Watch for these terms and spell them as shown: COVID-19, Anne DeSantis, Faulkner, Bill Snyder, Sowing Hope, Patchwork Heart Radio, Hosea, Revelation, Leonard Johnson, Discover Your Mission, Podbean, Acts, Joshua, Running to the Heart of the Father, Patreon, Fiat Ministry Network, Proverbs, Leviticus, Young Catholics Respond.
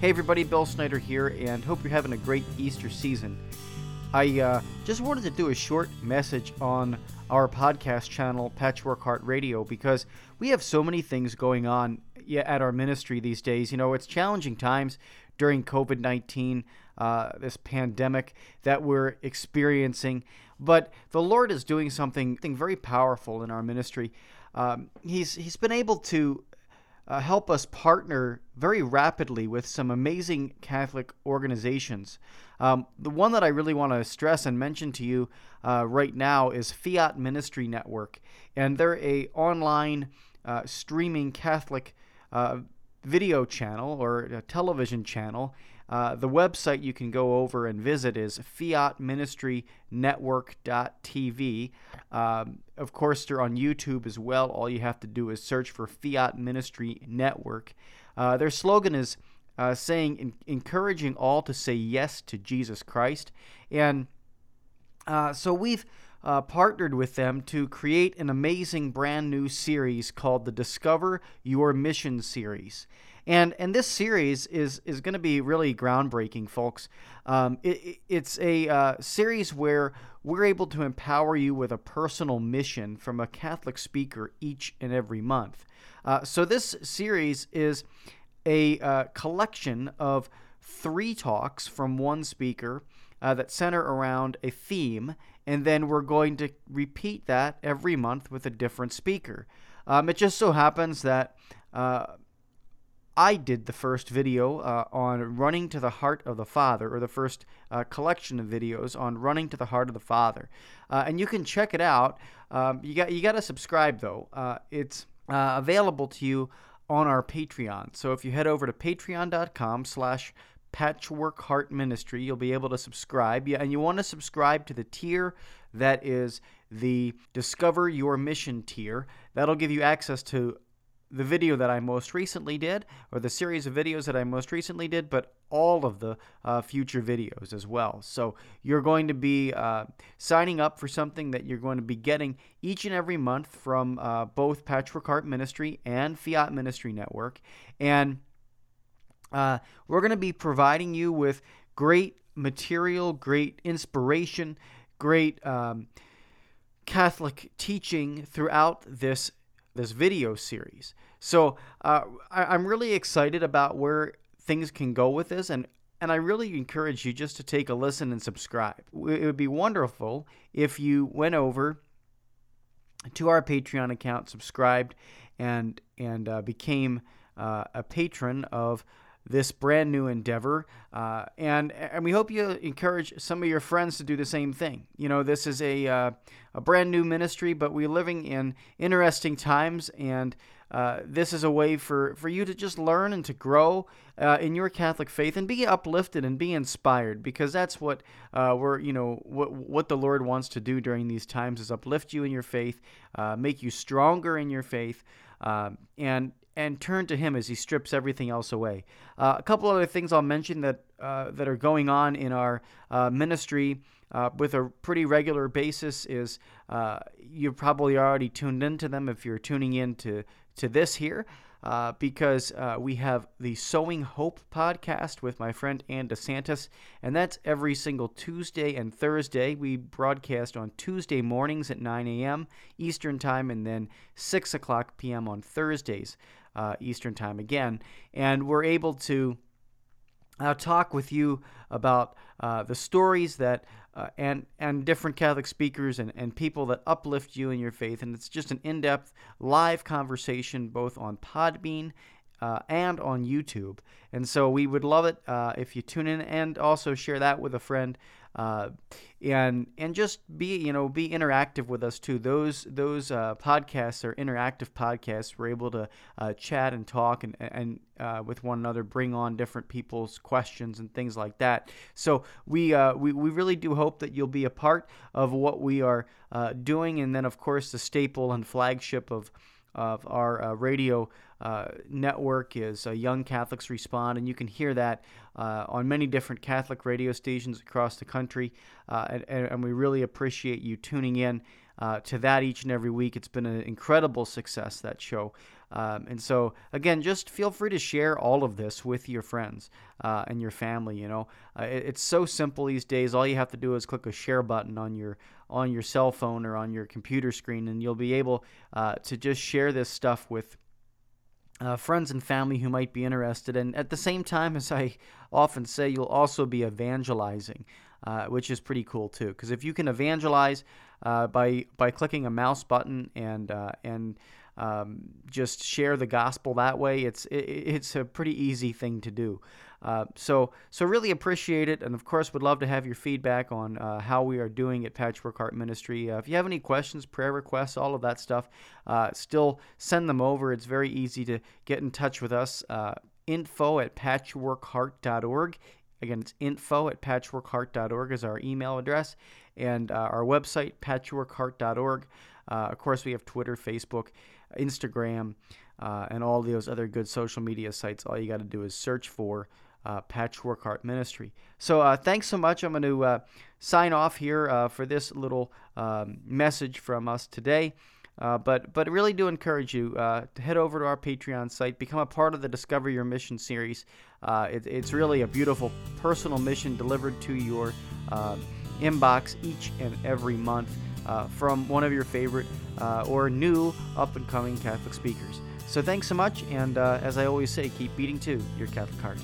Hey everybody, Bill Snyder here, and hope you're having a great Easter season. I just wanted to do a short message on our podcast channel, Patchwork Heart Radio, because we have so many things going on at our ministry these days. You know, it's challenging times during COVID-19, this pandemic that we're experiencing, but the Lord is doing something very powerful in our ministry. He's been able to help us partner very rapidly with some amazing Catholic organizations. The one that I really want to stress and mention to you right now is Fiat Ministry Network, and they're a online streaming Catholic video channel or a television channel. The website you can go over and visit is fiatministrynetwork.tv. Of course, they're on YouTube as well. All you have to do is search for Fiat Ministry Network. Their slogan is saying, encouraging all to say yes to Jesus Christ. And so we've partnered with them to create an amazing brand new series called the Discover Your Mission series. And this series is going to be really groundbreaking, folks. It's a series where we're able to empower you with a personal mission from a Catholic speaker each and every month. So this series is a collection of 3 talks from one speaker that center around a theme, and then we're going to repeat that every month with a different speaker. It just so happens that I did the first video on Running to the Heart of the Father, or the first collection of videos on Running to the Heart of the Father, and you can check it out. You got to subscribe though. It's available to you on our Patreon. So if you head over to patreon.com/patchworkheartministry, you'll be able to subscribe. Yeah, and you want to subscribe to the tier that is the Discover Your Mission tier. That'll give you access to the video that I most recently did, or the series of videos that I most recently did, but all of the future videos as well. So you're going to be signing up for something that you're going to be getting each and every month from both Patchwork Heart Ministry and Fiat Ministry Network. And we're going to be providing you with great material, great inspiration, great Catholic teaching throughout this video series. So I'm really excited about where things can go with this, and I really encourage you just to take a listen and subscribe. It would be wonderful if you went over to our Patreon account, subscribed, and became a patron of this brand new endeavor, and we hope you encourage some of your friends to do the same thing. You know, this is a brand new ministry, but we're living in interesting times, and this is a way for you to just learn and to grow in your Catholic faith and be uplifted and be inspired, because that's what what the Lord wants to do during these times is uplift you in your faith, make you stronger in your faith, and turn to Him as He strips everything else away. A couple other things I'll mention that are going on in our ministry with a pretty regular basis is you probably already tuned into them if you're tuning in to this here, because we have the Sowing Hope podcast with my friend Anne DeSantis, and that's every single Tuesday and Thursday. We broadcast on Tuesday mornings at 9 a.m. Eastern Time, and then 6 o'clock p.m. on Thursdays Eastern Time again. And we're able to talk with you about the stories that and different Catholic speakers and people that uplift you in your faith. And it's just an in-depth live conversation both on Podbean and on YouTube. And so we would love it if you tune in and also share that with a friend. And just be interactive with us too. Those podcasts are interactive podcasts. We're able to chat and talk and with one another, bring on different people's questions and things like that. So we really do hope that you'll be a part of what we are doing. And then of course the staple and flagship of our radio network is Young Catholics Respond, and you can hear that on many different Catholic radio stations across the country, and we really appreciate you tuning in to that each and every week. It's been an incredible success, that show, And so, again, just feel free to share all of this with your friends and your family. You know, it's so simple these days. All you have to do is click a share button on your cell phone or on your computer screen, and you'll be able to just share this stuff with friends and family who might be interested. And at the same time, as I often say, you'll also be evangelizing, which is pretty cool too. Because if you can evangelize by clicking a mouse button and just share the gospel that way, it's a pretty easy thing to do. So really appreciate it, and of course would love to have your feedback on how we are doing at Patchwork Heart Ministry. If you have any questions, prayer requests, all of that stuff, still send them over. It's very easy to get in touch with us, info@patchworkheart.org. Again, it's info@patchworkheart.org is our email address, and our website, patchworkheart.org. Of course, we have Twitter, Facebook, Instagram, and all those other good social media sites. All you got to do is search for Patchwork Heart Ministry. So thanks so much. I'm going to sign off here for this little message from us today. But really do encourage you to head over to our Patreon site, become a part of the Discover Your Mission series. It's really a beautiful personal mission delivered to your inbox each and every month. From one of your favorite or new up-and-coming Catholic speakers. So thanks so much, and as I always say, keep beating to your Catholic heart.